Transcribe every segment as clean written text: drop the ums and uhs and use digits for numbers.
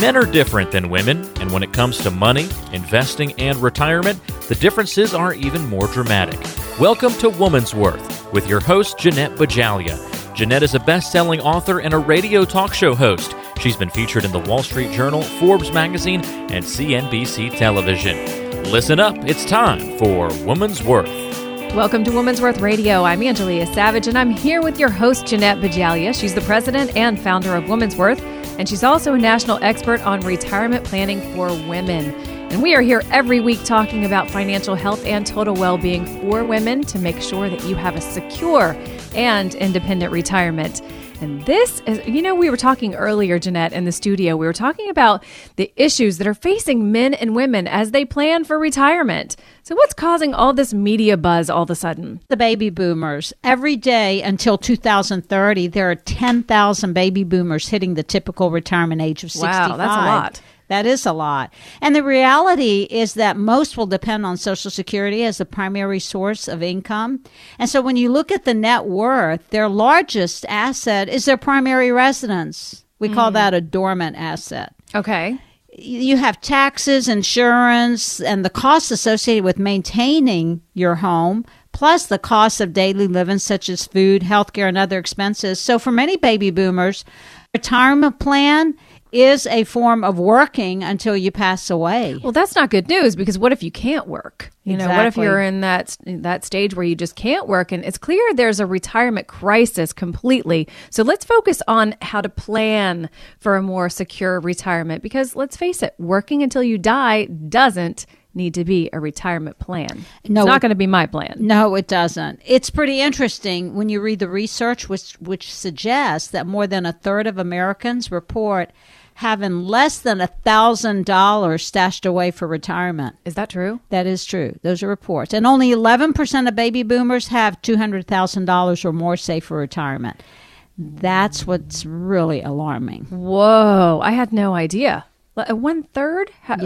Men are different than women, and when it comes to money, investing, and retirement, the differences are even more dramatic. Welcome to Woman's Worth with your host, Jeanette Bajalia. Jeanette is a best-selling author and a radio talk show host. She's been featured in the Wall Street Journal, Forbes Magazine, and CNBC television. Listen up, it's time for Woman's Worth. Welcome to Woman's Worth Radio. I'm Angelia Savage, and I'm here with your host, Jeanette Bajalia. She's the president and founder of Woman's Worth, and she's also a national expert on retirement planning for women. And we are here every week talking about financial health and total well-being for women to make sure that you have a secure and independent retirement. And this is, you know, we were talking earlier, Jeanette, in the studio, we were talking about the issues that are facing men and women as they plan for retirement. So what's causing all this media buzz all of a sudden? The baby boomers. Every day until 2030, there are 10,000 baby boomers hitting the typical retirement age of 65. Wow, that's a lot. That is a lot. And the reality is that most will depend on Social Security as the primary source of income. And so when you look at the net worth, their largest asset is their primary residence. We call that a dormant asset. Okay. You have taxes, insurance, and the costs associated with maintaining your home, plus the costs of daily living such as food, healthcare, and other expenses. So for many baby boomers, retirement plan is a form of working until you pass away. Well, that's not good news, because what if you can't work? You know, what if you're in that stage where you just can't work? And it's clear there's a retirement crisis completely. So let's focus on how to plan for a more secure retirement, because let's face it, working until you die doesn't need to be a retirement plan. No, it's not going to be my plan. No, it doesn't. It's pretty interesting when you read the research, which suggests that more than a third of Americans report having less than $1,000 stashed away for retirement. Is that true? That is true. Those are reports. And only 11% of baby boomers have $200,000 or more saved for retirement. That's what's really alarming. Whoa, I had no idea. One-third have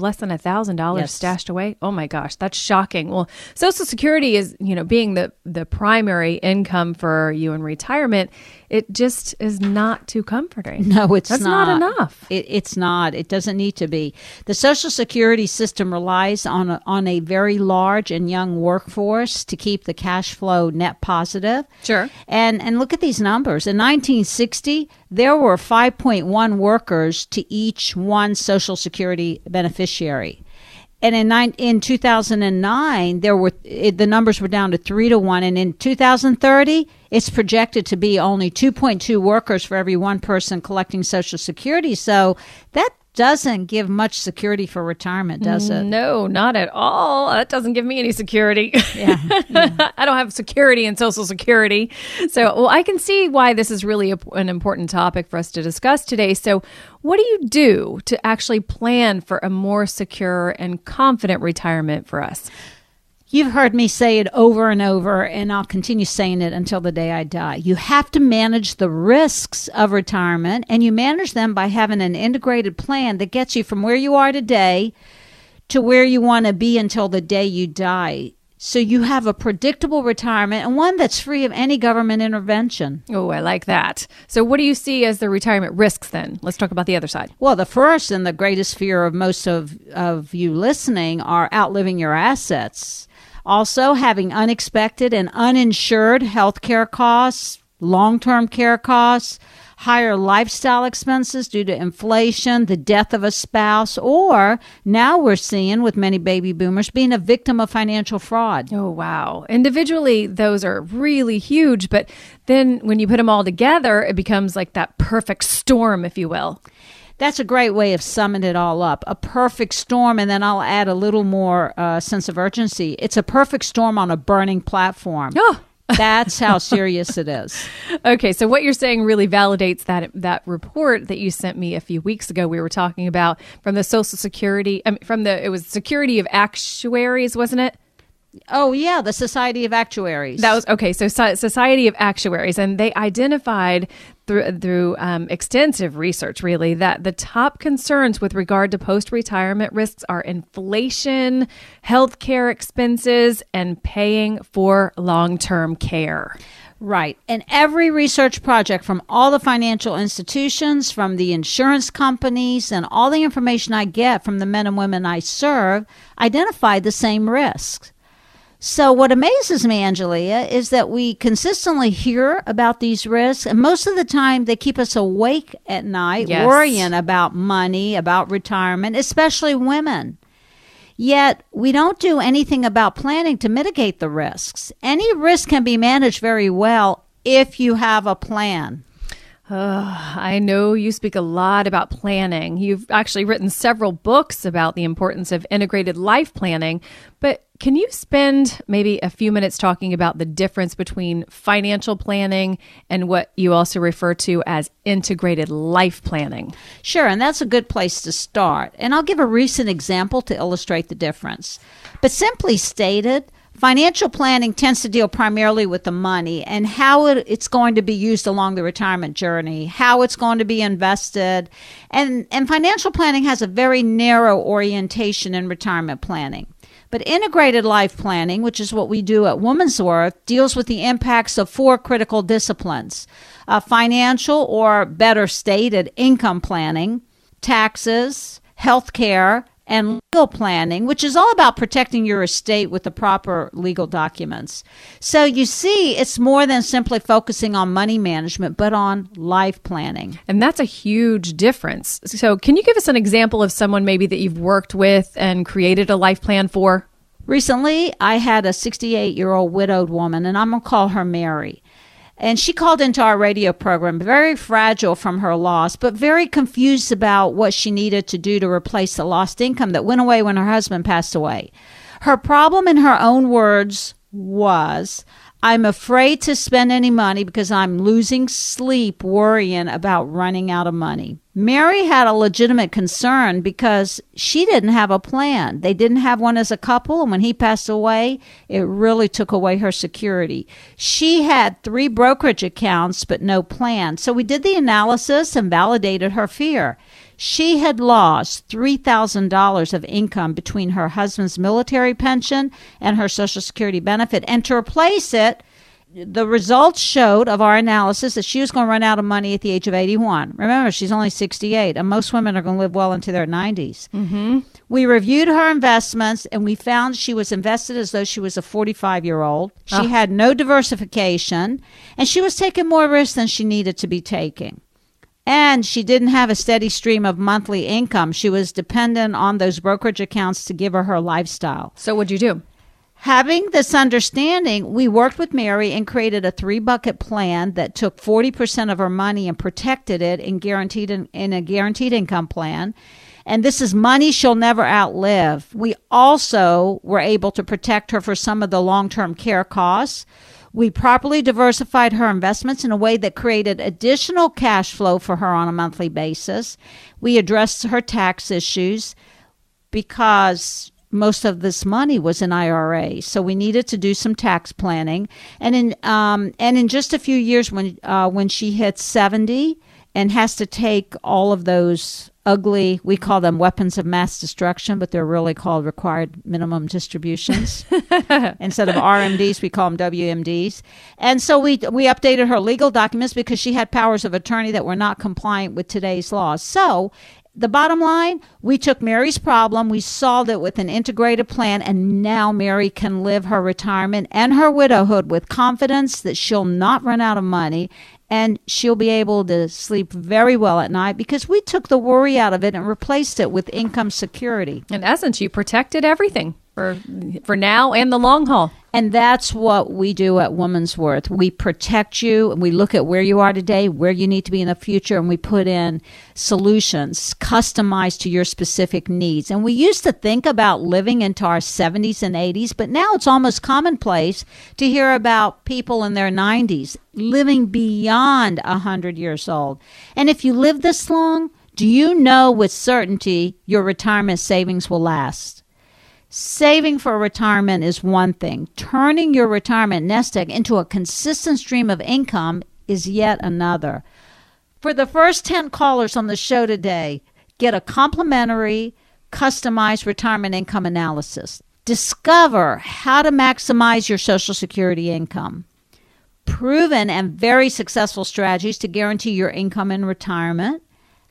less than $1,000 stashed away? Oh, my gosh. That's shocking. Well, Social Security is, you know, being the primary income for you in retirement, it just is not too comforting. No, it's not. That's not enough. It's not. It doesn't need to be. The Social Security system relies on a very large and young workforce to keep the cash flow net positive. Sure. And look at these numbers. In 1960, there were 5.1 workers to each one Social Security beneficiary. And in 2009, the numbers were down to 3 to 1. And in 2030, it's projected to be only 2.2 workers for every one person collecting Social Security. So that doesn't give much security for retirement, does it? No, not at all. That doesn't give me any security. Yeah. I don't have security in Social Security. So, well, I can see why this is really an important topic for us to discuss today. So what do you do to actually plan for a more secure and confident retirement for us? You've heard me say it over and over, and I'll continue saying it until the day I die. You have to manage the risks of retirement, and you manage them by having an integrated plan that gets you from where you are today to where you want to be until the day you die. So you have a predictable retirement, and one that's free of any government intervention. Oh, I like that. So what do you see as the retirement risks then? Let's talk about the other side. Well, the first and the greatest fear of most of you listening are outliving your assets. Also, having unexpected and uninsured health care costs, long-term care costs, higher lifestyle expenses due to inflation, the death of a spouse, or now we're seeing with many baby boomers being a victim of financial fraud. Oh, wow. Individually, those are really huge, but then when you put them all together, it becomes like that perfect storm, if you will. That's a great way of summing it all up. A perfect storm, and then I'll add a little more sense of urgency. It's a perfect storm on a burning platform. Oh. That's how serious it is. Okay, so what you're saying really validates that report that you sent me a few weeks ago. We were talking about from the Social Security, it was Society of Actuaries, wasn't it? Oh, yeah, the Society of Actuaries. That was okay. So Society of Actuaries, and they identified through extensive research, really, that the top concerns with regard to post-retirement risks are inflation, healthcare expenses, and paying for long-term care. Right. And every research project from all the financial institutions, from the insurance companies, and all the information I get from the men and women I serve identify the same risks. So what amazes me, Angelia, is that we consistently hear about these risks, and most of the time they keep us awake at night, yes, worrying about money, about retirement, especially women. Yet we don't do anything about planning to mitigate the risks. Any risk can be managed very well if you have a plan. I know you speak a lot about planning. You've actually written several books about the importance of integrated life planning, but can you spend maybe a few minutes talking about the difference between financial planning and what you also refer to as integrated life planning? Sure, and that's a good place to start. And I'll give a recent example to illustrate the difference. But simply stated, financial planning tends to deal primarily with the money and how it's going to be used along the retirement journey, how it's going to be invested. And financial planning has a very narrow orientation in retirement planning. But integrated life planning, which is what we do at Woman's Worth, deals with the impacts of four critical disciplines: financial, or better stated, income planning, taxes, healthcare, and legal planning, which is all about protecting your estate with the proper legal documents. So you see, it's more than simply focusing on money management, but on life planning. And that's a huge difference. So can you give us an example of someone maybe that you've worked with and created a life plan for? Recently, I had a 68-year-old widowed woman, and I'm going to call her Mary. And she called into our radio program, very fragile from her loss, but very confused about what she needed to do to replace the lost income that went away when her husband passed away. Her problem, in her own words, was, "I'm afraid to spend any money because I'm losing sleep worrying about running out of money." Mary had a legitimate concern because she didn't have a plan. They didn't have one as a couple, and when he passed away, it really took away her security. She had 3 brokerage accounts, but no plan. So we did the analysis and validated her fear. She had lost $3,000 of income between her husband's military pension and her Social Security benefit. And to replace it, the results showed of our analysis that she was going to run out of money at the age of 81. Remember, she's only 68, and most women are going to live well into their 90s. Mm-hmm. We reviewed her investments, and we found she was invested as though she was a 45-year-old. She had no diversification, and she was taking more risks than she needed to be taking. And she didn't have a steady stream of monthly income. She was dependent on those brokerage accounts to give her her lifestyle. So what'd you do? Having this understanding, we worked with Mary and created a 3-bucket plan that took 40% of her money and protected it in a guaranteed income plan. And this is money she'll never outlive. We also were able to protect her for some of the long-term care costs. We properly diversified her investments in a way that created additional cash flow for her on a monthly basis. We addressed her tax issues because most of this money was in IRA, so we needed to do some tax planning. And in just a few years, when she hits 70 and has to take all of those ugly, we call them weapons of mass destruction, but they're really called required minimum distributions. Instead of RMDs, we call them WMDs. And so we updated her legal documents because she had powers of attorney that were not compliant with today's laws. So the bottom line, we took Mary's problem, we solved it with an integrated plan, and now Mary can live her retirement and her widowhood with confidence that she'll not run out of money, and she'll be able to sleep very well at night because we took the worry out of it and replaced it with income security. In essence, you protected everything for now and the long haul. And that's what we do at Woman's Worth. We protect you, and we look at where you are today, where you need to be in the future, and we put in solutions customized to your specific needs. And we used to think about living into our 70s and 80s, but now it's almost commonplace to hear about people in their 90s living beyond 100 years old. And if you live this long, do you know with certainty your retirement savings will last? saving for retirement is one thing. Turning your retirement nest egg into a consistent stream of income is yet another. For the first 10 callers on the show today, get a complimentary, customized retirement income analysis. Discover how to maximize your Social Security income. Proven and very successful strategies to guarantee your income in retirement.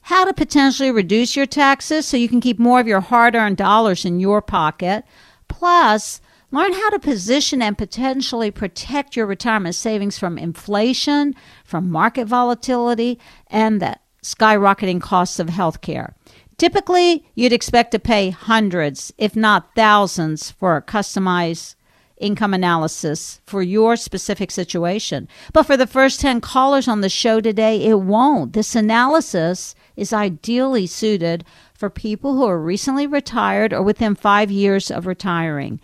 How to potentially reduce your taxes so you can keep more of your hard-earned dollars in your pocket. Plus, learn how to position and potentially protect your retirement savings from inflation, from market volatility, and the skyrocketing costs of healthcare. Typically, you'd expect to pay hundreds, if not thousands, for a customized income analysis for your specific situation. But for the first 10 callers on the show today, it won't. This analysis is ideally suited for people who are recently retired or within 5 years of retiring.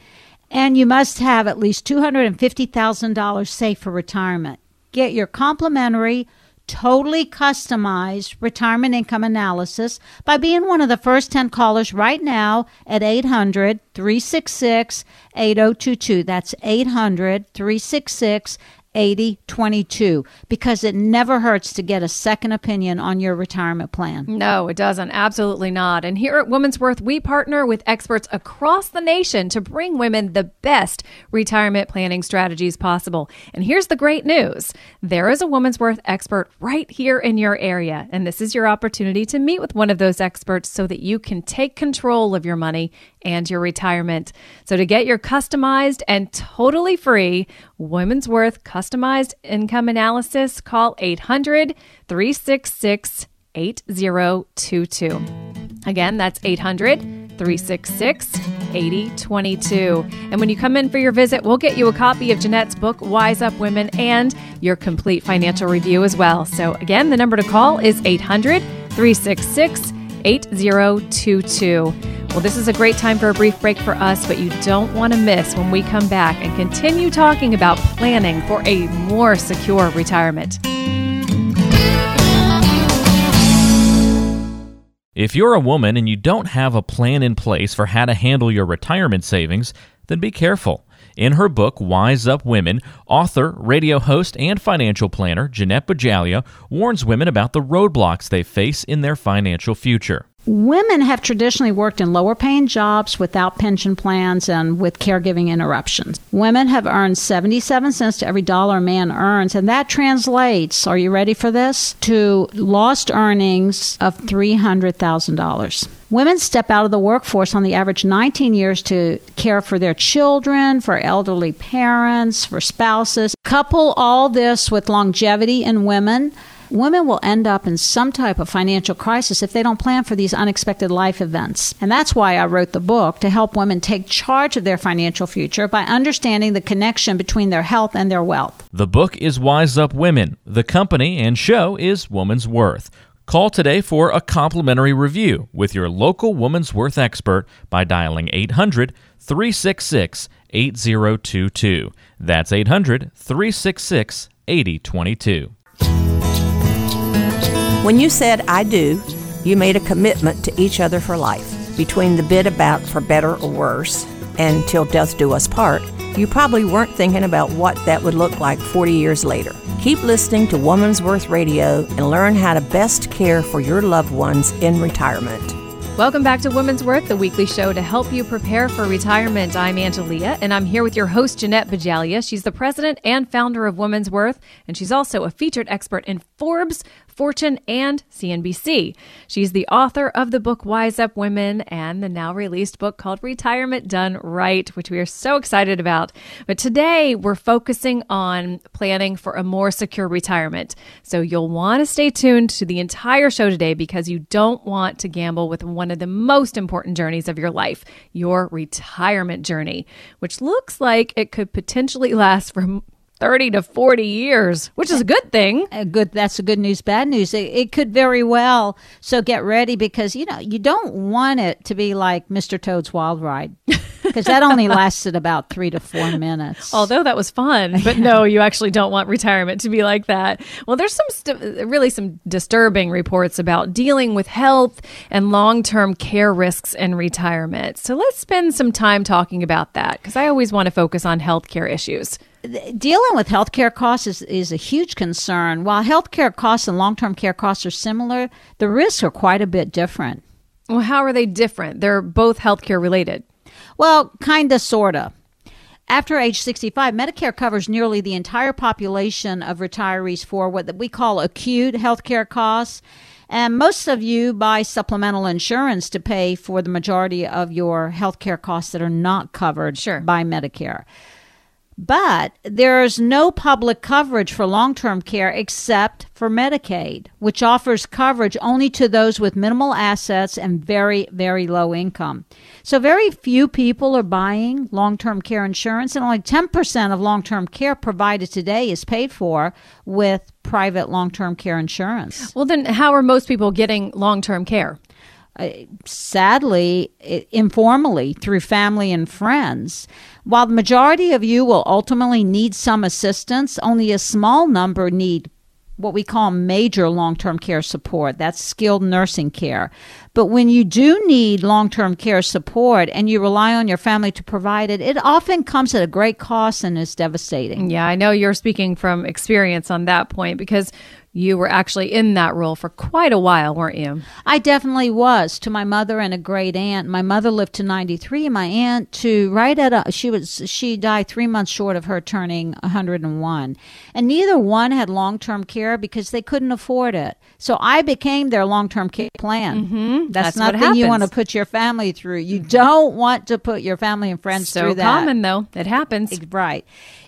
And you must have at least $250,000 saved for retirement. Get your complimentary, totally customized retirement income analysis by being one of the first 10 callers right now at 800-366-8022. That's 800-366-8022, because it never hurts to get a second opinion on your retirement plan. No, it doesn't. Absolutely not. And here at Woman's Worth, we partner with experts across the nation to bring women the best retirement planning strategies possible. And here's the great news. There is a Woman's Worth expert right here in your area. And this is your opportunity to meet with one of those experts so that you can take control of your money and your retirement. So to get your customized and totally free Woman's Worth customized income analysis, call 800-366-8022. Again, that's 800-366-8022. And when you come in for your visit, we'll get you a copy of Jeanette's book, Wise Up Women, and your complete financial review as well. So again, the number to call is 800-366-8022. Well, this is a great time for a brief break for us, but you don't want to miss when we come back and continue talking about planning for a more secure retirement. If you're a woman and you don't have a plan in place for how to handle your retirement savings, then be careful. In her book, Wise Up Women, author, radio host, and financial planner Jeanette Bajalia warns women about the roadblocks they face in their financial future. Women have traditionally worked in lower-paying jobs without pension plans and with caregiving interruptions. Women have earned 77 cents to every dollar a man earns, and that translates, are you ready for this, to lost earnings of $300,000. Women step out of the workforce on the average 19 years to care for their children, for elderly parents, for spouses. Couple all this with longevity in women. Women will end up in some type of financial crisis if they don't plan for these unexpected life events. And that's why I wrote the book, to help women take charge of their financial future by understanding the connection between their health and their wealth. The book is Wise Up Women. The company and show is Woman's Worth. Call today for a complimentary review with your local Woman's Worth expert by dialing 800-366-8022. That's 800-366-8022. When you said, I do, you made a commitment to each other for life. Between the bit about for better or worse and till death do us part, you probably weren't thinking about what that would look like 40 years later. Keep listening to Woman's Worth Radio and learn how to best care for your loved ones in retirement. Welcome back to Woman's Worth, the weekly show to help you prepare for retirement. I'm Angelia, and I'm here with your host, Jeanette Bajalia. She's the president and founder of Woman's Worth, and she's also a featured expert in Forbes, Fortune, and CNBC. She's the author of the book Wise Up Women and the now-released book called Retirement Done Right, which we are so excited about. But today, we're focusing on planning for a more secure retirement. So you'll want to stay tuned to the entire show today because you don't want to gamble with one of the most important journeys of your life, your retirement journey, which looks like it could potentially last from 30 to 40 years, which is a good thing. That's a good news, bad news. It could very well. So get ready because, you don't want it to be like Mr. Toad's Wild Ride. because that only lasted about 3 to 4 minutes. Although that was fun, but no, you actually don't want retirement to be like that. Well, there's some really some disturbing reports about dealing with health and long-term care risks in retirement. So let's spend some time talking about that, because I always want to focus on healthcare issues. Dealing with healthcare costs is a huge concern. While healthcare costs and long-term care costs are similar, the risks are quite a bit different. Well, how are they different? They're both healthcare related. Well, kind of, sort of. After age 65, Medicare covers nearly the entire population of retirees for what we call acute healthcare costs. And most of you buy supplemental insurance to pay for the majority of your healthcare costs that are not covered by Medicare. But there's no public coverage for long-term care except for Medicaid, which offers coverage only to those with minimal assets and very, very low income. So very few people are buying long-term care insurance, and only 10% of long-term care provided today is paid for with private long-term care insurance. Well, then how are most people getting long-term care? Sadly, informally, through family and friends. While the majority of you will ultimately need some assistance, only a small number need what we call major long-term care support. That's skilled nursing care. But when you do need long-term care support and you rely on your family to provide it, it often comes at a great cost and is devastating. Yeah, I know you're speaking from experience on that point, because you were actually in that role for quite a while, weren't you? I definitely was, to my mother and a great aunt. My mother lived to 93, and my aunt to she died 3 months short of her turning 101. And neither one had long-term care because they couldn't afford it. So I became their long-term care plan. Mm-hmm. That's not what you want to put your family through. You mm-hmm. don't want to put your family and friends through that. So common, though. It happens. Right.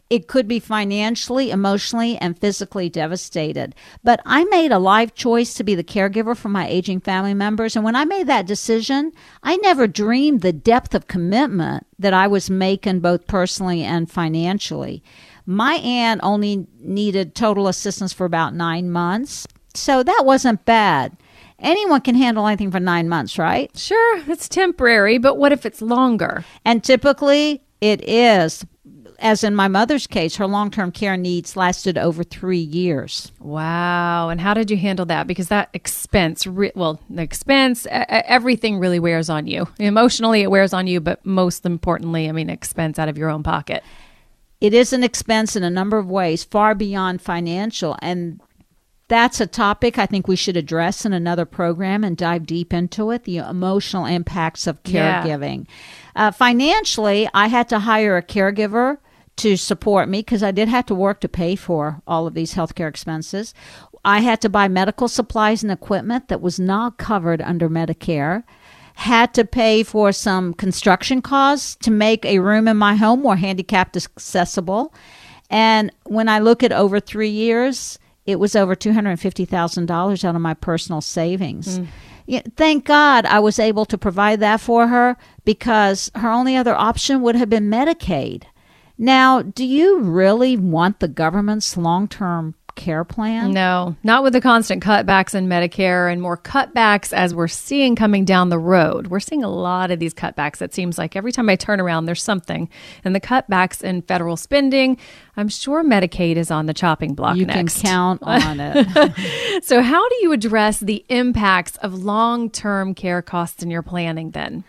It could be financially, emotionally, and physically devastated. But I made a life choice to be the caregiver for my aging family members. And when I made that decision, I never dreamed the depth of commitment that I was making both personally and financially. My aunt only needed total assistance for about 9 months. So that wasn't bad. Anyone can handle anything for 9 months, right? Sure, it's temporary, but what if it's longer? And typically it is. As in my mother's case, her long-term care needs lasted over 3 years. Wow. And how did you handle that? Because that expense, everything really wears on you. Emotionally, it wears on you, but most importantly, I mean, expense out of your own pocket. It is an expense in a number of ways, far beyond financial. And that's a topic I think we should address in another program and dive deep into it, the emotional impacts of caregiving. Yeah. Financially, I had to hire a caregiver to support me because I did have to work to pay for all of these healthcare expenses. I had to buy medical supplies and equipment that was not covered under Medicare. Had to pay for some construction costs to make a room in my home more handicapped accessible. And when I look at over 3 years, it was over $250,000 out of my personal savings. Mm. Thank God I was able to provide that for her, because her only other option would have been Medicaid. Now, do you really want the government's long-term care plan? No, not with the constant cutbacks in Medicare and more cutbacks as we're seeing coming down the road. We're seeing a lot of these cutbacks. It seems like every time I turn around, there's something. And the cutbacks in federal spending, I'm sure Medicaid is on the chopping block next. You can count on it. So how do you address the impacts of long-term care costs in your planning then?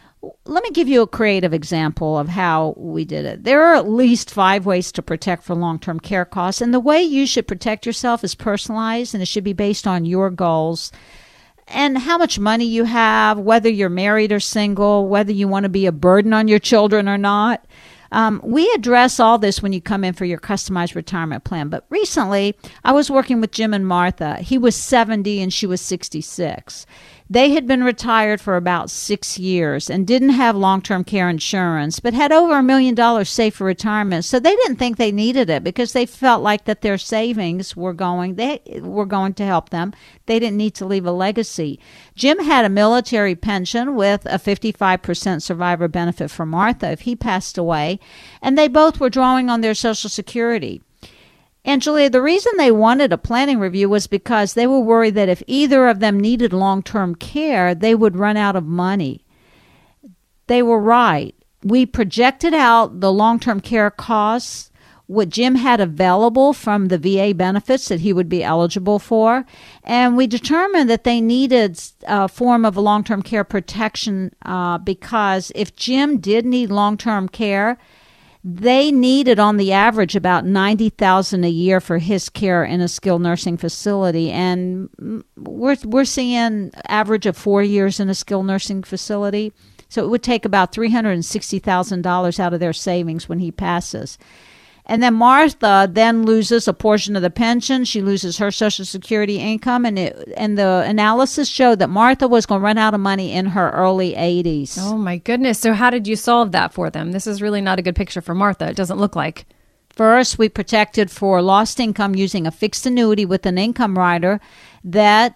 Let me give you a creative example of how we did it. There are at least 5 ways to protect for long-term care costs, and the way you should protect yourself is personalized, and it should be based on your goals and how much money you have, whether you're married or single, whether you want to be a burden on your children or not. We address all this when you come in for your customized retirement plan. But recently, I was working with Jim and Martha. He was 70 and she was 66. They had been retired for about 6 years and didn't have long-term care insurance, but had over $1 million saved for retirement. So they didn't think they needed it because they felt like that their savings were going to help them. They didn't need to leave a legacy. Jim had a military pension with a 55% survivor benefit for Martha if he passed away, and they both were drawing on their Social Security. Angelia, the reason they wanted a planning review was because they were worried that if either of them needed long-term care, they would run out of money. They were right. we projected out the long-term care costs, what Jim had available from the VA benefits that he would be eligible for, and we determined that they needed a form of a long-term care protection because if Jim did need long-term care, they needed on the average about $90,000 a year for his care in a skilled nursing facility, and we're seeing average of 4 years in a skilled nursing facility. So it would take about $360,000 out of their savings when he passes. And then Martha then loses a portion of the pension. She loses her Social Security income. And the analysis showed that Martha was going to run out of money in her early 80s. Oh, my goodness. So how did you solve that for them? This is really not a good picture for Martha. It doesn't look like. First, we protected for lost income using a fixed annuity with an income rider that,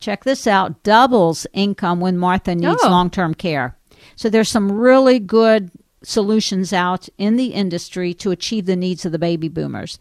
check this out, doubles income when Martha needs long-term care. So there's some really good solutions out in the industry to achieve the needs of the baby boomers.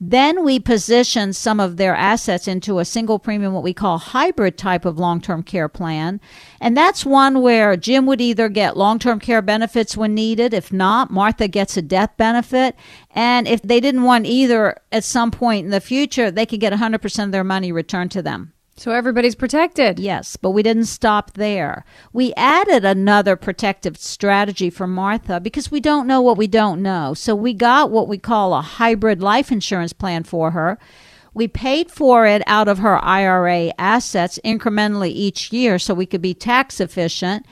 Then we position some of their assets into a single premium, what we call hybrid type of long-term care plan. And that's one where Jim would either get long-term care benefits when needed. If not, Martha gets a death benefit. And if they didn't want either at some point in the future, they could get 100% of their money returned to them. So everybody's protected. Yes, but we didn't stop there. We added another protective strategy for Martha because we don't know what we don't know. So we got what we call a hybrid life insurance plan for her. We paid for it out of her IRA assets incrementally each year so we could be tax efficient.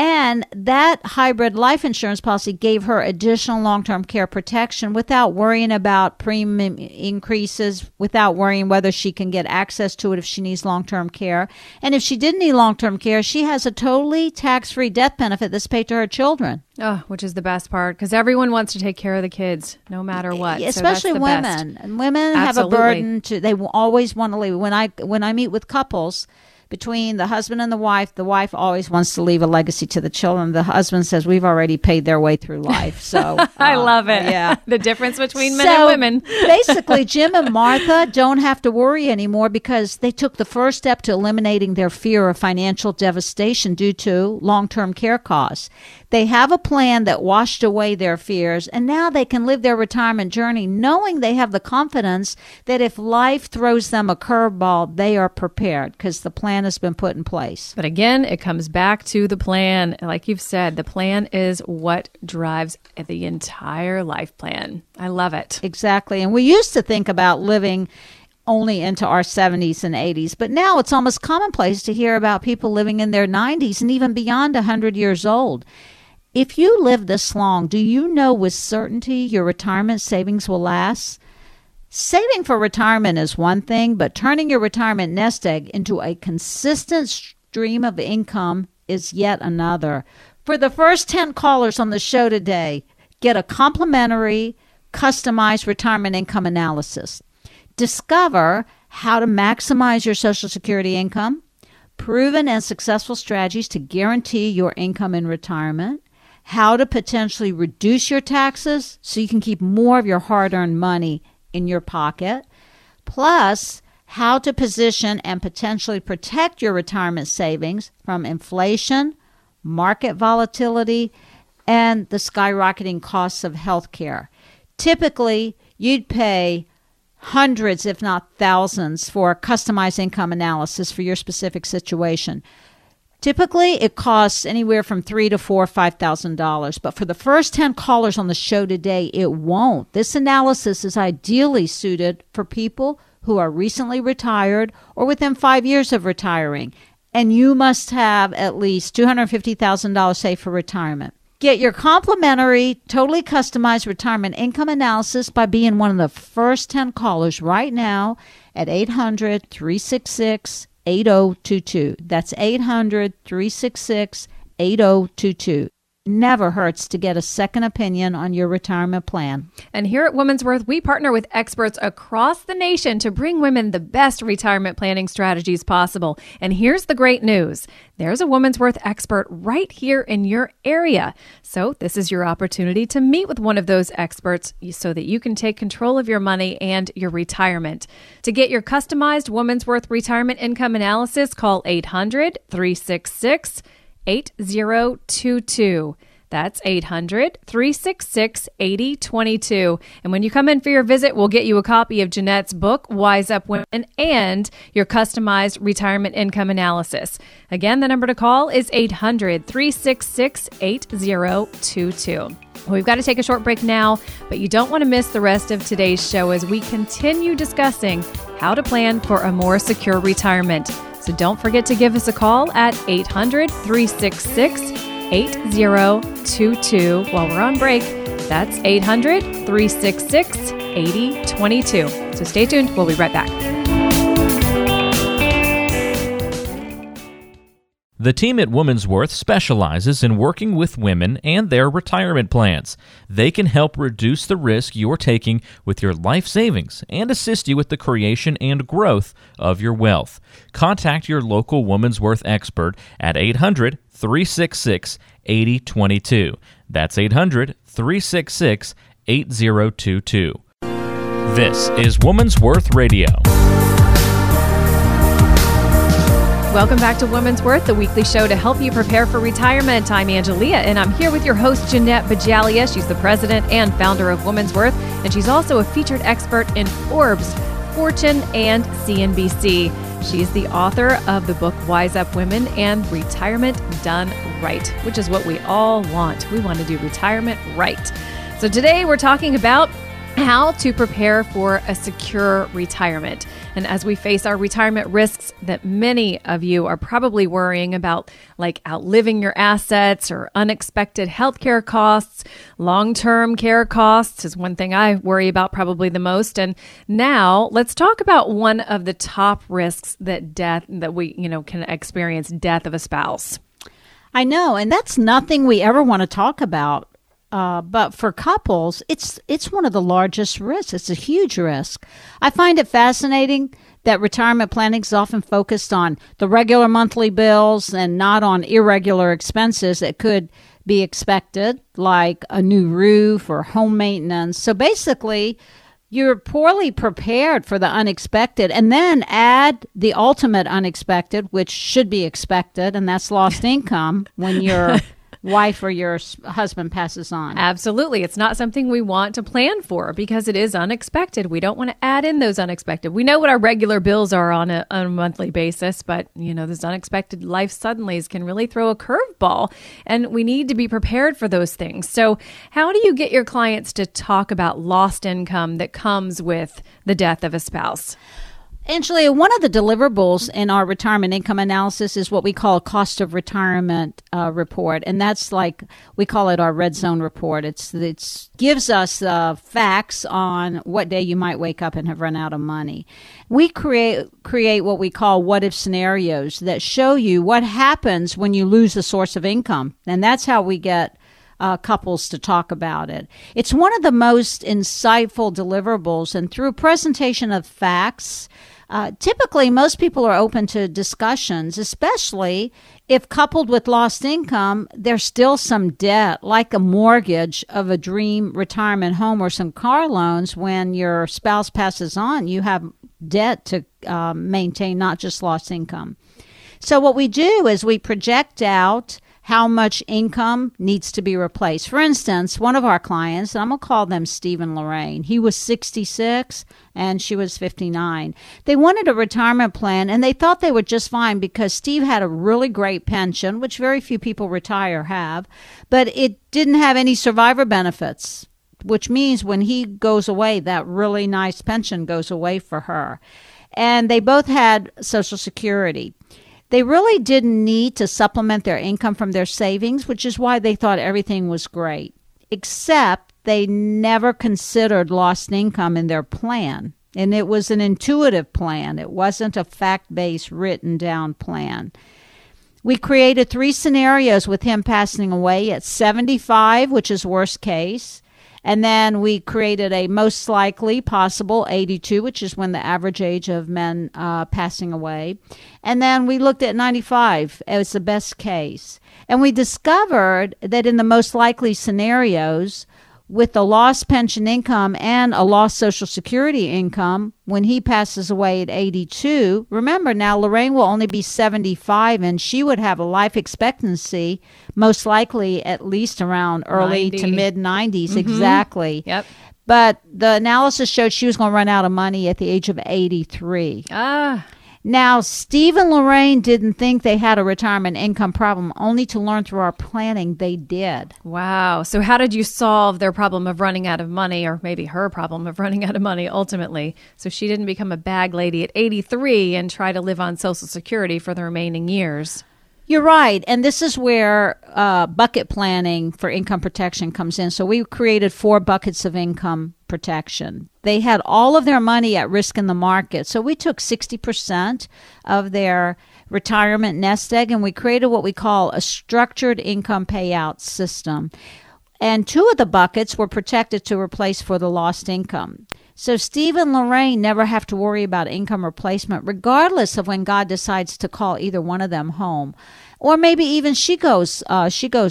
And that hybrid life insurance policy gave her additional long-term care protection without worrying about premium increases, without worrying whether she can get access to it if she needs long-term care. And if she didn't need long-term care, she has a totally tax-free death benefit that's paid to her children. Oh, which is the best part, because everyone wants to take care of the kids no matter what. Especially so women. Best. And women Absolutely. Have a burden to, they always want to leave. When I meet with couples, between the husband and the wife always wants to leave a legacy to the children. The husband says, we've already paid their way through life. So I love it. Yeah. The difference between men and women. Basically, Jim and Martha don't have to worry anymore because they took the first step to eliminating their fear of financial devastation due to long-term care costs. They have a plan that washed away their fears, and now they can live their retirement journey knowing they have the confidence that if life throws them a curveball, they are prepared because the plan has been put in place. But again, it comes back to the plan. Like you've said, the plan is what drives the entire life plan. I love it. Exactly. And we used to think about living only into our 70s and 80s, but now it's almost commonplace to hear about people living in their 90s and even beyond 100 years old. If you live this long, do you know with certainty your retirement savings will last? Saving for retirement is one thing, but turning your retirement nest egg into a consistent stream of income is yet another. For the first 10 callers on the show today, get a complimentary, customized retirement income analysis. Discover how to maximize your Social Security income, proven and successful strategies to guarantee your income in retirement, how to potentially reduce your taxes so you can keep more of your hard-earned money in your pocket, plus how to position and potentially protect your retirement savings from inflation, market volatility, and the skyrocketing costs of healthcare. Typically, you'd pay hundreds, if not thousands, for a customized income analysis for your specific situation. Typically, it costs anywhere from $3,000 to $5,000. But for the first 10 callers on the show today, it won't. This analysis is ideally suited for people who are recently retired or within 5 years of retiring. And you must have at least $250,000 saved for retirement. Get your complimentary, totally customized retirement income analysis by being one of the first 10 callers right now at 800-366-8022. 8022. That's 800-366-8022. Never hurts to get a second opinion on your retirement plan. And here at Woman's Worth, we partner with experts across the nation to bring women the best retirement planning strategies possible. And here's the great news. There's a Woman's Worth expert right here in your area. So this is your opportunity to meet with one of those experts so that you can take control of your money and your retirement. To get your customized Woman's Worth retirement income analysis, call 800-366-8022. That's 800-366-8022. And when you come in for your visit, we'll get you a copy of Jeanette's book, Wise Up Women, and your customized retirement income analysis. Again, the number to call is 800-366-8022. We've got to take a short break now, but you don't want to miss the rest of today's show as we continue discussing how to plan for a more secure retirement. So don't forget to give us a call at 800-366-8022 while we're on break. That's 800-366-8022. So stay tuned. We'll be right back. The team at Woman's Worth specializes in working with women and their retirement plans. They can help reduce the risk you're taking with your life savings and assist you with the creation and growth of your wealth. Contact your local Woman's Worth expert at 800-366-8022. That's 800-366-8022. This is Woman's Worth Radio. Welcome back to Woman's Worth, the weekly show to help you prepare for retirement. I'm Angelia, and I'm here with your host, Jeanette Bajalia. She's the president and founder of Woman's Worth, and she's also a featured expert in Forbes, Fortune, and CNBC. She's the author of the book, Wise Up Women and Retirement Done Right, which is what we all want. We want to do retirement right. So today we're talking about how to prepare for a secure retirement. And as we face our retirement risks that many of you are probably worrying about, like outliving your assets or unexpected healthcare costs, long-term care costs is one thing I worry about probably the most. And now let's talk about one of the top risks that we can experience, death of a spouse. I know, and that's nothing we ever want to talk about. But for couples, it's one of the largest risks. It's a huge risk. I find it fascinating that retirement planning is often focused on the regular monthly bills and not on irregular expenses that could be expected, like a new roof or home maintenance. So basically, you're poorly prepared for the unexpected, and then add the ultimate unexpected, which should be expected, and that's lost income when you're wife or your husband passes on. Absolutely. It's not something we want to plan for because it is unexpected. We don't want to add in those unexpected. We know what our regular bills are on a monthly basis, but this unexpected life suddenlies can really throw a curveball, and we need to be prepared for those things. So how do you get your clients to talk about lost income that comes with the death of a spouse? Angelia, one of the deliverables in our retirement income analysis is what we call a cost of retirement report. And that's like, we call it our red zone report. It gives us facts on what day you might wake up and have run out of money. We create what we call what-if scenarios that show you what happens when you lose a source of income. And that's how we get couples to talk about it. It's one of the most insightful deliverables. And through presentation of facts, typically, most people are open to discussions, especially if coupled with lost income, there's still some debt, like a mortgage of a dream retirement home or some car loans. When your spouse passes on, you have debt to maintain, not just lost income. So what we do is we project out how much income needs to be replaced. For instance, one of our clients, and I'm going to call them Steve and Lorraine, he was 66 and she was 59. They wanted a retirement plan, and they thought they were just fine because Steve had a really great pension, which very few people retire have, but it didn't have any survivor benefits, which means when he goes away, that really nice pension goes away for her. And they both had Social Security. They really didn't need to supplement their income from their savings, which is why they thought everything was great, except they never considered lost income in their plan. And it was an intuitive plan. It wasn't a fact-based, written-down plan. We created three scenarios with him passing away at 75, which is worst case. And then we created a most likely possible 82, which is when the average age of men passing away. And then we looked at 95 as the best case. And we discovered that in the most likely scenarios, with a lost pension income and a lost Social Security income when he passes away at 82. Remember now, Lorraine will only be 75, and she would have a life expectancy most likely at least around early 90. To mid-90s. Mm-hmm. Exactly. Yep. But the analysis showed she was going to run out of money at the age of 83. Ah. Now, Steve and Lorraine didn't think they had a retirement income problem, only to learn through our planning they did. Wow. So how did you solve their problem of running out of money, or maybe her problem of running out of money ultimately? So she didn't become a bag lady at 83 and try to live on Social Security for the remaining years. You're right. And this is where bucket planning for income protection comes in. So we created 4 buckets of income protection. They had all of their money at risk in the market. So we took 60% of their retirement nest egg, and we created what we call a structured income payout system. And 2 of the buckets were protected to replace for the lost income. So Steve and Lorraine never have to worry about income replacement, regardless of when God decides to call either one of them home. Or maybe even she goes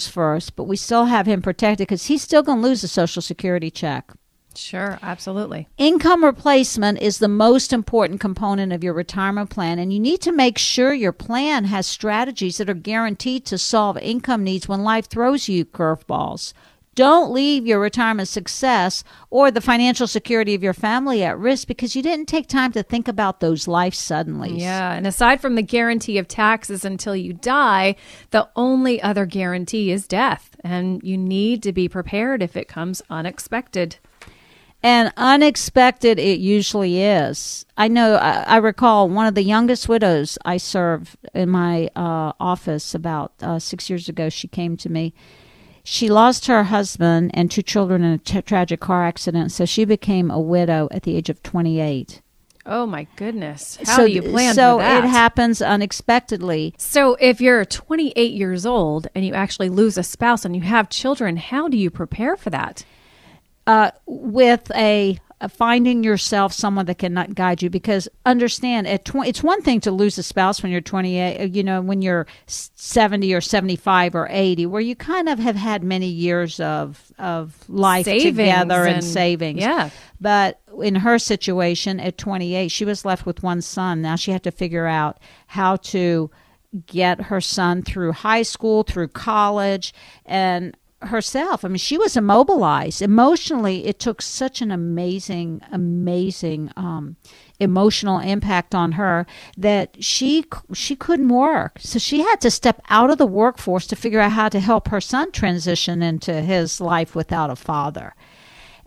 first, but we still have him protected because he's still going to lose a Social Security check. Sure, absolutely. Income replacement is the most important component of your retirement plan, and you need to make sure your plan has strategies that are guaranteed to solve income needs when life throws you curveballs. Don't leave your retirement success or the financial security of your family at risk because you didn't take time to think about those life suddenlies. Yeah, and aside from the guarantee of taxes until you die, the only other guarantee is death, and you need to be prepared if it comes unexpected. And unexpected it usually is. I know, I recall one of the youngest widows I served in my office about 6 years ago. She came to me. She lost her husband and 2 children in a tragic car accident, so she became a widow at the age of 28. Oh, my goodness. How do you plan for that? So it happens unexpectedly. So if you're 28 years old and you actually lose a spouse and you have children, how do you prepare for that? With finding yourself someone that cannot guide you, because understand it's one thing to lose a spouse when you're 28, you know, when you're 70 or 75 or 80, where you kind of have had many years of life together and savings. Yeah. But in her situation at 28, she was left with one son. Now she had to figure out how to get her son through high school, through college, and herself. I mean, she was immobilized. Emotionally, it took such an amazing emotional impact on her that she couldn't work. So she had to step out of the workforce to figure out how to help her son transition into his life without a father.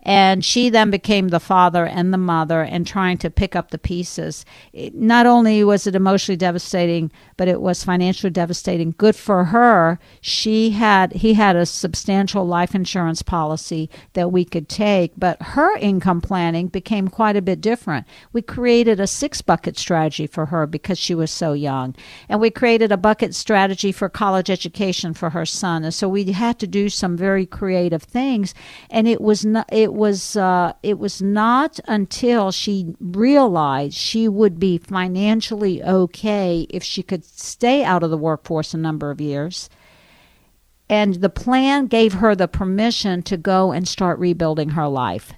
And she then became the father and the mother and trying to pick up the pieces. Not only was it emotionally devastating, but it was financially devastating. Good for her. He had a substantial life insurance policy that we could take, but her income planning became quite a bit different. We created a 6-bucket strategy for her because she was so young. And we created a bucket strategy for college education for her son. And so we had to do some very creative things. And it was not until she realized she would be financially okay if she could stay out of the workforce a number of years. And the plan gave her the permission to go and start rebuilding her life.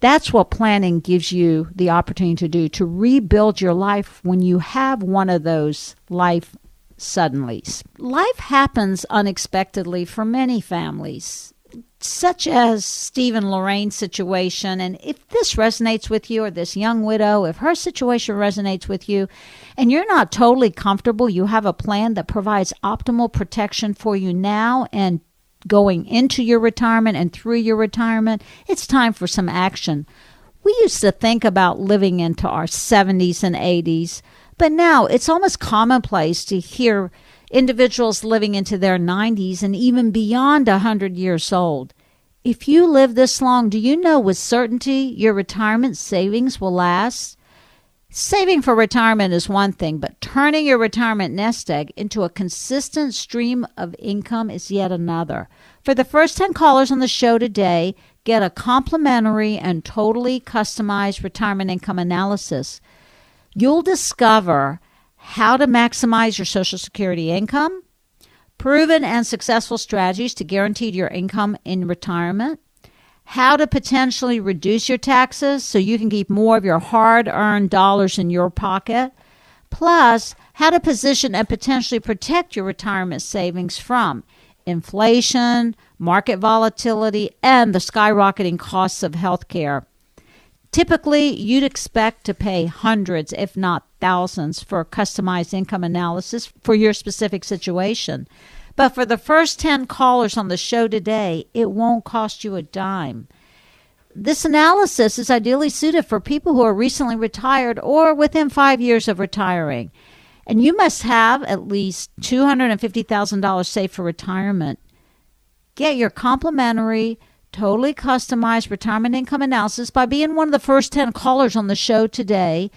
That's what planning gives you the opportunity to do, to rebuild your life when you have one of those life suddenlies. Life happens unexpectedly for many families, such as Steve and Lorraine's situation. And if this resonates with you, or this young widow, if her situation resonates with you, and you're not totally comfortable, you have a plan that provides optimal protection for you now and going into your retirement and through your retirement, it's time for some action. We used to think about living into our 70s and 80s, but now it's almost commonplace to hear individuals living into their 90s and even beyond 100 years old. If you live this long, do you know with certainty your retirement savings will last? Saving for retirement is one thing, but turning your retirement nest egg into a consistent stream of income is yet another. For the first 10 callers on the show today, get a complimentary and totally customized retirement income analysis. You'll discover how to maximize your Social Security income, proven and successful strategies to guarantee your income in retirement, how to potentially reduce your taxes so you can keep more of your hard-earned dollars in your pocket, plus how to position and potentially protect your retirement savings from inflation, market volatility, and the skyrocketing costs of healthcare. Typically, you'd expect to pay hundreds, if not thousands, for customized income analysis for your specific situation. But for the first 10 callers on the show today, it won't cost you a dime. This analysis is ideally suited for people who are recently retired or within 5 years of retiring. And you must have at least $250,000 saved for retirement. Get your complimentary, totally customized retirement income analysis by being one of the first 10 callers on the show today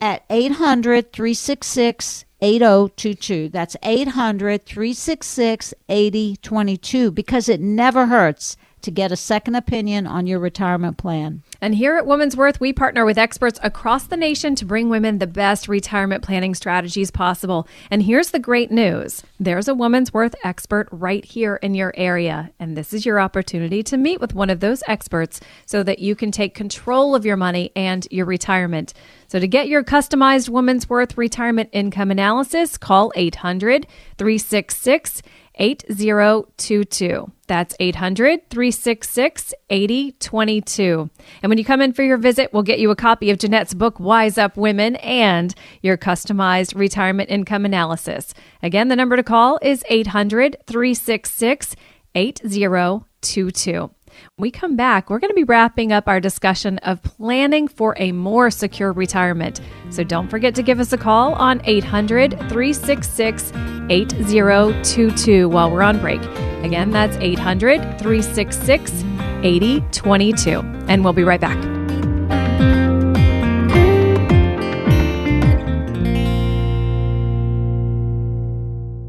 at 800-366-8022. That's 800-366-8022, because it never hurts to get a second opinion on your retirement plan. And here at Woman's Worth, we partner with experts across the nation to bring women the best retirement planning strategies possible. And here's the great news. There's a Woman's Worth expert right here in your area. And this is your opportunity to meet with one of those experts so that you can take control of your money and your retirement. So to get your customized Woman's Worth retirement income analysis, call 800-366-8022. That's 800-366-8022. And when you come in for your visit, we'll get you a copy of Jeanette's book, Wise Up Women, and your customized retirement income analysis. Again, the number to call is 800-366-8022. When we come back, we're going to be wrapping up our discussion of planning for a more secure retirement. So don't forget to give us a call on 800-366-8022 while we're on break. Again, that's 800-366-8022. And we'll be right back.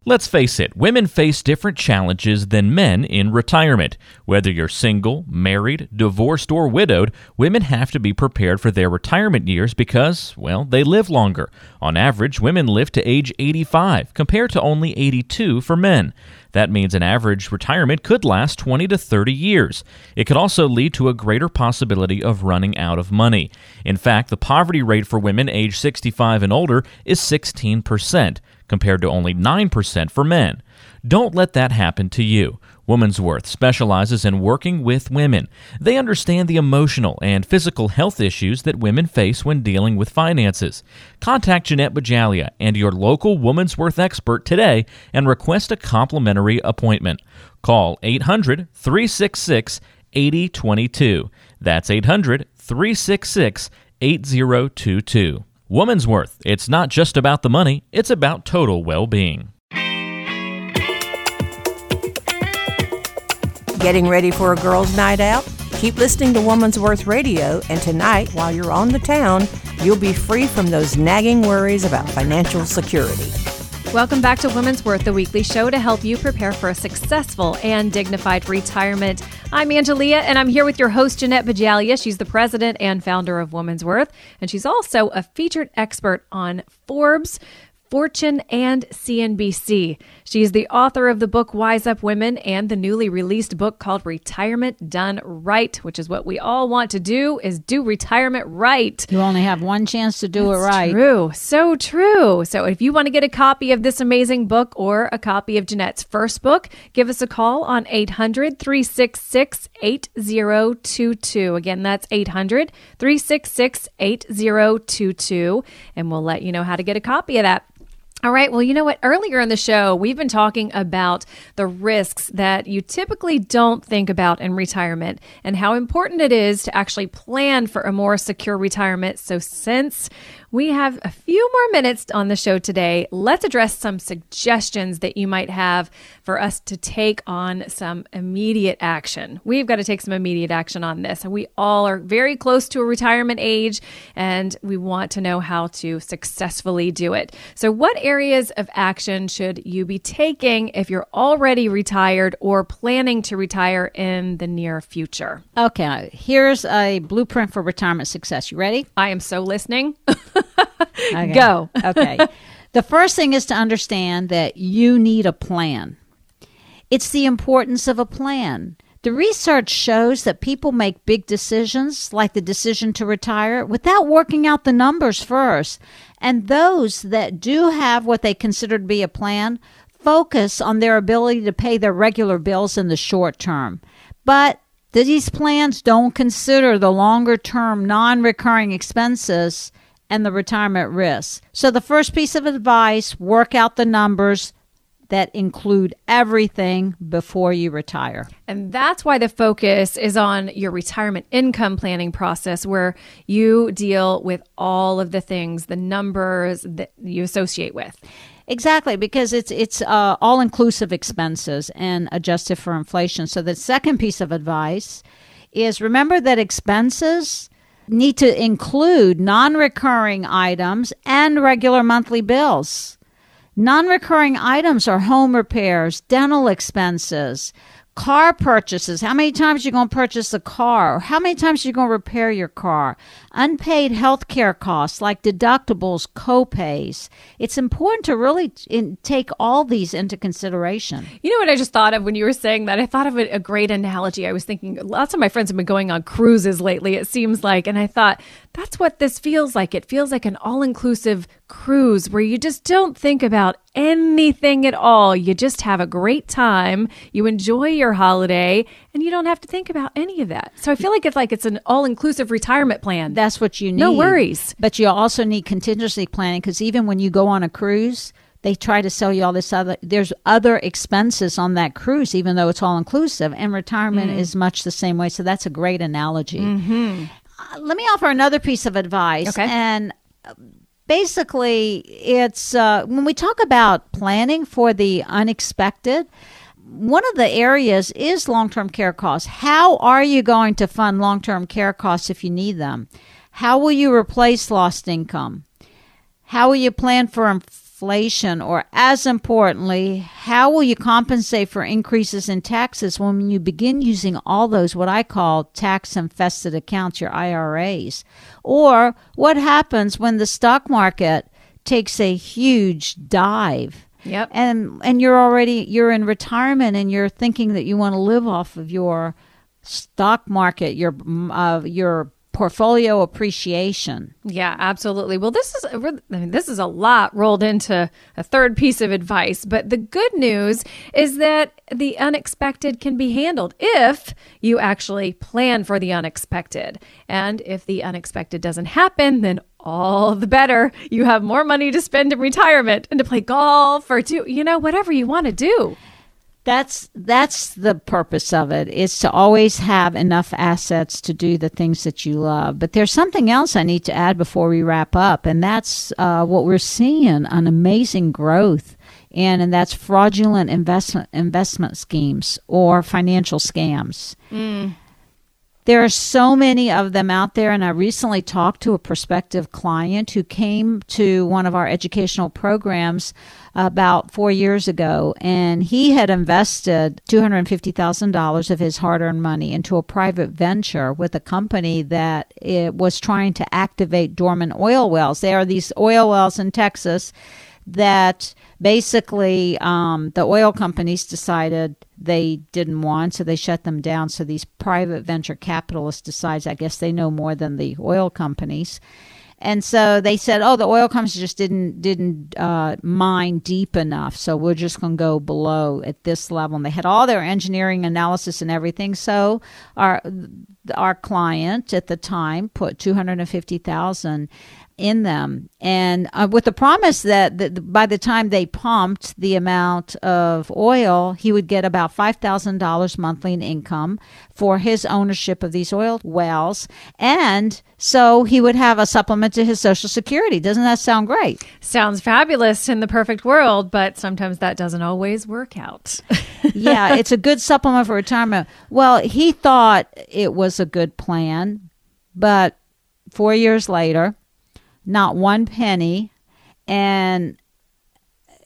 Let's face it, women face different challenges than men in retirement. Whether you're single, married, divorced, or widowed, women have to be prepared for their retirement years because, well, they live longer. On average, women live to age 85, compared to only 82 for men. That means an average retirement could last 20 to 30 years. It could also lead to a greater possibility of running out of money. In fact, the poverty rate for women age 65 and older is 16%, compared to only 9% for men. Don't let that happen to you. Woman's Worth specializes in working with women. They understand the emotional and physical health issues that women face when dealing with finances. Contact Jeanette Bajalia and your local Woman's Worth expert today and request a complimentary appointment. Call 800-366-8022. That's 800-366-8022. Woman's Worth. It's not just about the money, it's about total well-being. Getting ready for a girls' night out? Keep listening to Woman's Worth Radio, and tonight, while you're on the town, you'll be free from those nagging worries about financial security. Welcome back to Woman's Worth, the weekly show to help you prepare for a successful and dignified retirement. I'm Angelia, and I'm here with your host, Jeanette Bajalia. She's the president and founder of Woman's Worth, and she's also a featured expert on Forbes, Fortune, and CNBC. She is the author of the book Wise Up Women and the newly released book called Retirement Done Right, which is what we all want to do, is do retirement right. You only have one chance to do it right. True. So true. So if you want to get a copy of this amazing book or a copy of Jeanette's first book, give us a call on 800-366-8022. Again, that's 800-366-8022. And we'll let you know how to get a copy of that. All right. Well, you know what? Earlier in the show, we've been talking about the risks that you typically don't think about in retirement and how important it is to actually plan for a more secure retirement. So since we have a few more minutes on the show today, let's address some suggestions that you might have for us to take on some immediate action. We've got to take some immediate action on this. And we all are very close to a retirement age, and we want to know how to successfully do it. So what areas of action should you be taking if you're already retired or planning to retire in the near future? Okay, here's a blueprint for retirement success. You ready? I am so listening. Okay. Go. Okay. The first thing is to understand that you need a plan. It's the importance of a plan. The research shows that people make big decisions, like the decision to retire, without working out the numbers first. And those that do have what they consider to be a plan focus on their ability to pay their regular bills in the short term. But these plans don't consider the longer-term non-recurring expenses and the retirement risks. So the first piece of advice, work out the numbers that include everything before you retire. And that's why the focus is on your retirement income planning process, where you deal with all of the things, the numbers that you associate with. Exactly, because it's all-inclusive expenses and adjusted for inflation. So the second piece of advice is remember that expenses need to include non-recurring items and regular monthly bills. Non-recurring items are home repairs, dental expenses, car purchases. How many times are you going to purchase a car? Or how many times are you going to repair your car? Unpaid health care costs like deductibles, co-pays. It's important to really take all these into consideration. You know what I just thought of when you were saying that? I thought of a great analogy. I was thinking lots of my friends have been going on cruises lately, it seems like. And I thought, that's what this feels like. It feels like an all-inclusive cruise where you just don't think about anything at all. You just have a great time. You enjoy your holiday and you don't have to think about any of that. So I feel like it's an all-inclusive retirement plan. That's what you need. No worries. But you also need contingency planning, because even when you go on a cruise, they try to sell you all this other, there's other expenses on that cruise, even though it's all-inclusive, and retirement is much the same way. So that's a great analogy. Mm-hmm. Let me offer another piece of advice. Okay. And basically, it's when we talk about planning for the unexpected, one of the areas is long-term care costs. How are you going to fund long-term care costs if you need them? How will you replace lost income? How will you plan for inflation? Or as importantly, how will you compensate for increases in taxes when you begin using all those, what I call tax-infested accounts, your IRAs? Or what happens when the stock market takes a huge dive? Yep. And you're in retirement and you're thinking that you want to live off of your stock market, your portfolio appreciation. Yeah, absolutely. Well, this is a lot rolled into a third piece of advice, but the good news is that the unexpected can be handled if you actually plan for the unexpected. And if the unexpected doesn't happen, then all the better. You have more money to spend in retirement and to play golf or do, whatever you want to do. That's the purpose of it, is to always have enough assets to do the things that you love. But there's something else I need to add before we wrap up, and that's what we're seeing an amazing growth in, and that's fraudulent investment schemes or financial scams. Mm. There are so many of them out there, and I recently talked to a prospective client who came to one of our educational programs about 4 years ago, and he had invested $250,000 of his hard-earned money into a private venture with a company that it was trying to activate dormant oil wells. There are these oil wells in Texas that basically the oil companies decided they didn't want, so they shut them down. So these private venture capitalists decides, I guess they know more than the oil companies. And so they said, oh, the oil companies just didn't mine deep enough, so we're just going to go below at this level. And they had all their engineering analysis and everything. So our client at the time put $250,000 in them, and with the promise that by the time they pumped the amount of oil, he would get about $5,000 monthly in income for his ownership of these oil wells, and so he would have a supplement to his Social Security. Doesn't that sound great? Sounds fabulous in the perfect world, but sometimes that doesn't always work out. Yeah, it's a good supplement for retirement. Well, he thought it was a good plan, but 4 years later, not one penny, and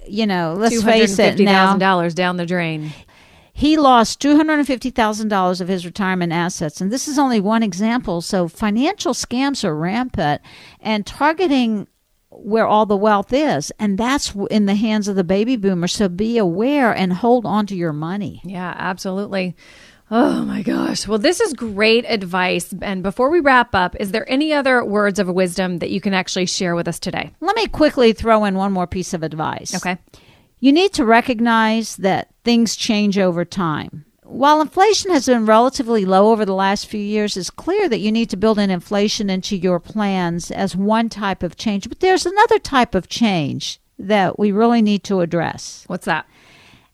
let's face it, now $250,000 down the drain. He lost $250,000 of his retirement assets, and this is only one example. So financial scams are rampant and targeting where all the wealth is, and that's in the hands of the baby boomers. So be aware and hold on to your money. Yeah, absolutely. Oh my gosh. Well, this is great advice. And before we wrap up, is there any other words of wisdom that you can actually share with us today? Let me quickly throw in one more piece of advice. Okay. You need to recognize that things change over time. While inflation has been relatively low over the last few years, it's clear that you need to build in inflation into your plans as one type of change. But there's another type of change that we really need to address. What's that?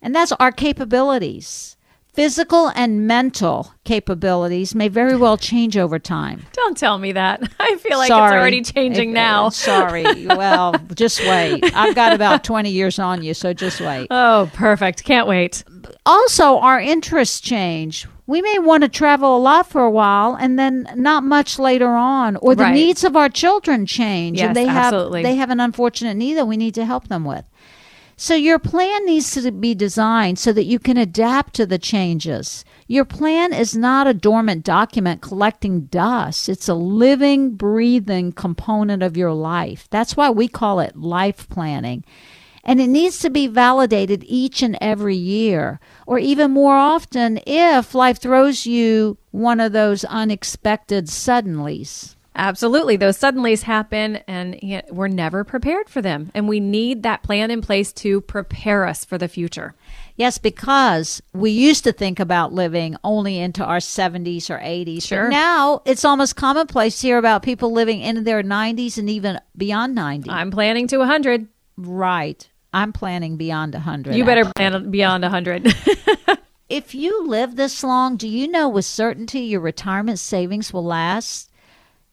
And that's our capabilities. Physical and mental capabilities may very well change over time. Don't tell me that. I feel like it's already changing now. Sorry. Well, just wait. I've got about 20 years on you, so just wait. Oh, perfect. Can't wait. Also, our interests change. We may want to travel a lot for a while and then not much later on. Or the needs of our children change. Yes, and they have an unfortunate need that we need to help them with. So your plan needs to be designed so that you can adapt to the changes. Your plan is not a dormant document collecting dust. It's a living, breathing component of your life. That's why we call it life planning. And it needs to be validated each and every year, or even more often if life throws you one of those unexpected suddenlies. Absolutely. Those suddenlies happen and we're never prepared for them. And we need that plan in place to prepare us for the future. Yes, because we used to think about living only into our 70s or 80s. Sure. But now it's almost commonplace to hear about people living into their 90s and even beyond 90. I'm planning to 100. Right. I'm planning beyond 100. You better plan beyond 100. If you live this long, do you know with certainty your retirement savings will last?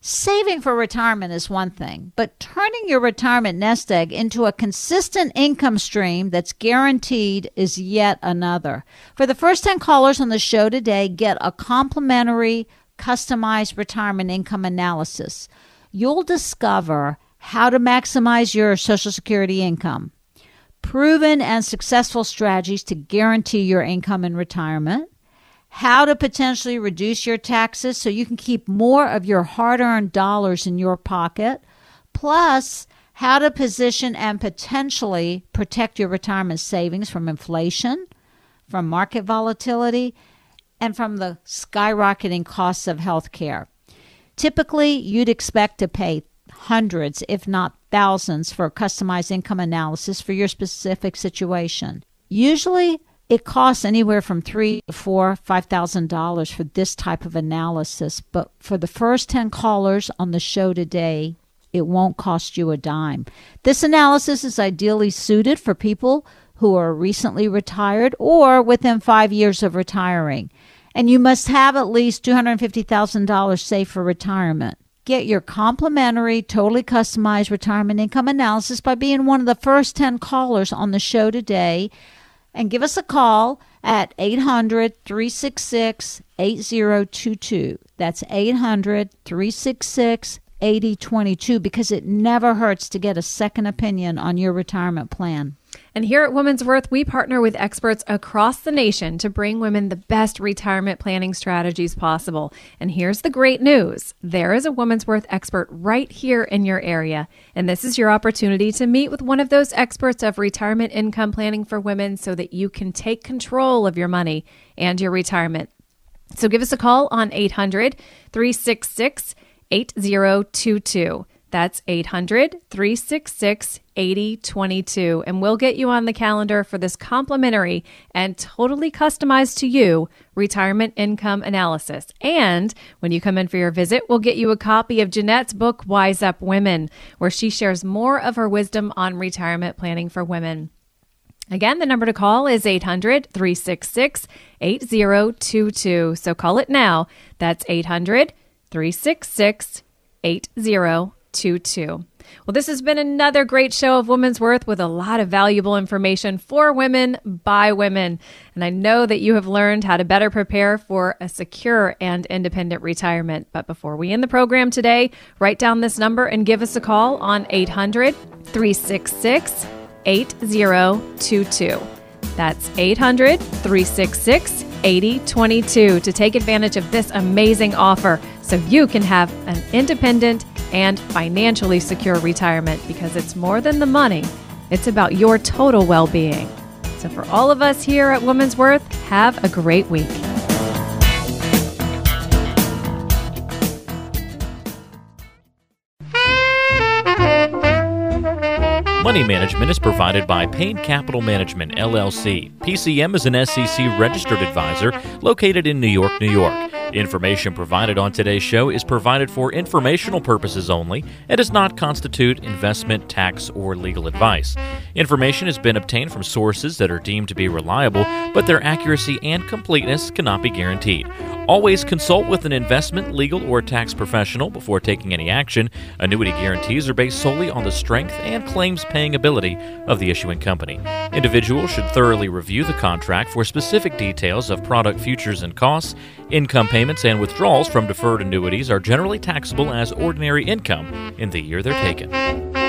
Saving for retirement is one thing, but turning your retirement nest egg into a consistent income stream that's guaranteed is yet another. For the first 10 callers on the show today, get a complimentary, customized retirement income analysis. You'll discover how to maximize your Social Security income, proven and successful strategies to guarantee your income in retirement, how to potentially reduce your taxes so you can keep more of your hard-earned dollars in your pocket, plus how to position and potentially protect your retirement savings from inflation, from market volatility, and from the skyrocketing costs of health care. Typically, you'd expect to pay hundreds, if not thousands, for a customized income analysis for your specific situation. Usually, it costs anywhere from $3,000 to $5,000 for this type of analysis, but for the first 10 callers on the show today, it won't cost you a dime. This analysis is ideally suited for people who are recently retired or within 5 years of retiring, and you must have at least $250,000 saved for retirement. Get your complimentary, totally customized retirement income analysis by being one of the first 10 callers on the show today. And give us a call at 800-366-8022. That's 800-366-8022, because it never hurts to get a second opinion on your retirement plan. And here at Woman's Worth, we partner with experts across the nation to bring women the best retirement planning strategies possible. And here's the great news. There is a Woman's Worth expert right here in your area. And this is your opportunity to meet with one of those experts of retirement income planning for women so that you can take control of your money and your retirement. So give us a call on 800-366-8022. That's 800-366-8022, and we'll get you on the calendar for this complimentary and totally customized to you retirement income analysis. And when you come in for your visit, we'll get you a copy of Jeanette's book, Wise Up Women, where she shares more of her wisdom on retirement planning for women. Again, the number to call is 800-366-8022, so call it now. That's 800-366-8022. Well, this has been another great show of Woman's Worth with a lot of valuable information for women by women. And I know that you have learned how to better prepare for a secure and independent retirement. But before we end the program today, write down this number and give us a call on 800-366-8022. That's 800-366-8022 to take advantage of this amazing offer so you can have an independent and financially secure retirement, because it's more than the money. It's about your total well-being. So for all of us here at Woman's Worth, have a great week. Money management is provided by Payne Capital Management, LLC. PCM is an SEC-registered advisor located in New York, New York. Information provided on today's show is provided for informational purposes only and does not constitute investment, tax, or legal advice. Information has been obtained from sources that are deemed to be reliable, but their accuracy and completeness cannot be guaranteed. Always consult with an investment, legal, or tax professional before taking any action. Annuity guarantees are based solely on the strength and claims-paying ability of the issuing company. Individuals should thoroughly review the contract for specific details of product features and costs. Income payments and withdrawals from deferred annuities are generally taxable as ordinary income in the year they're taken.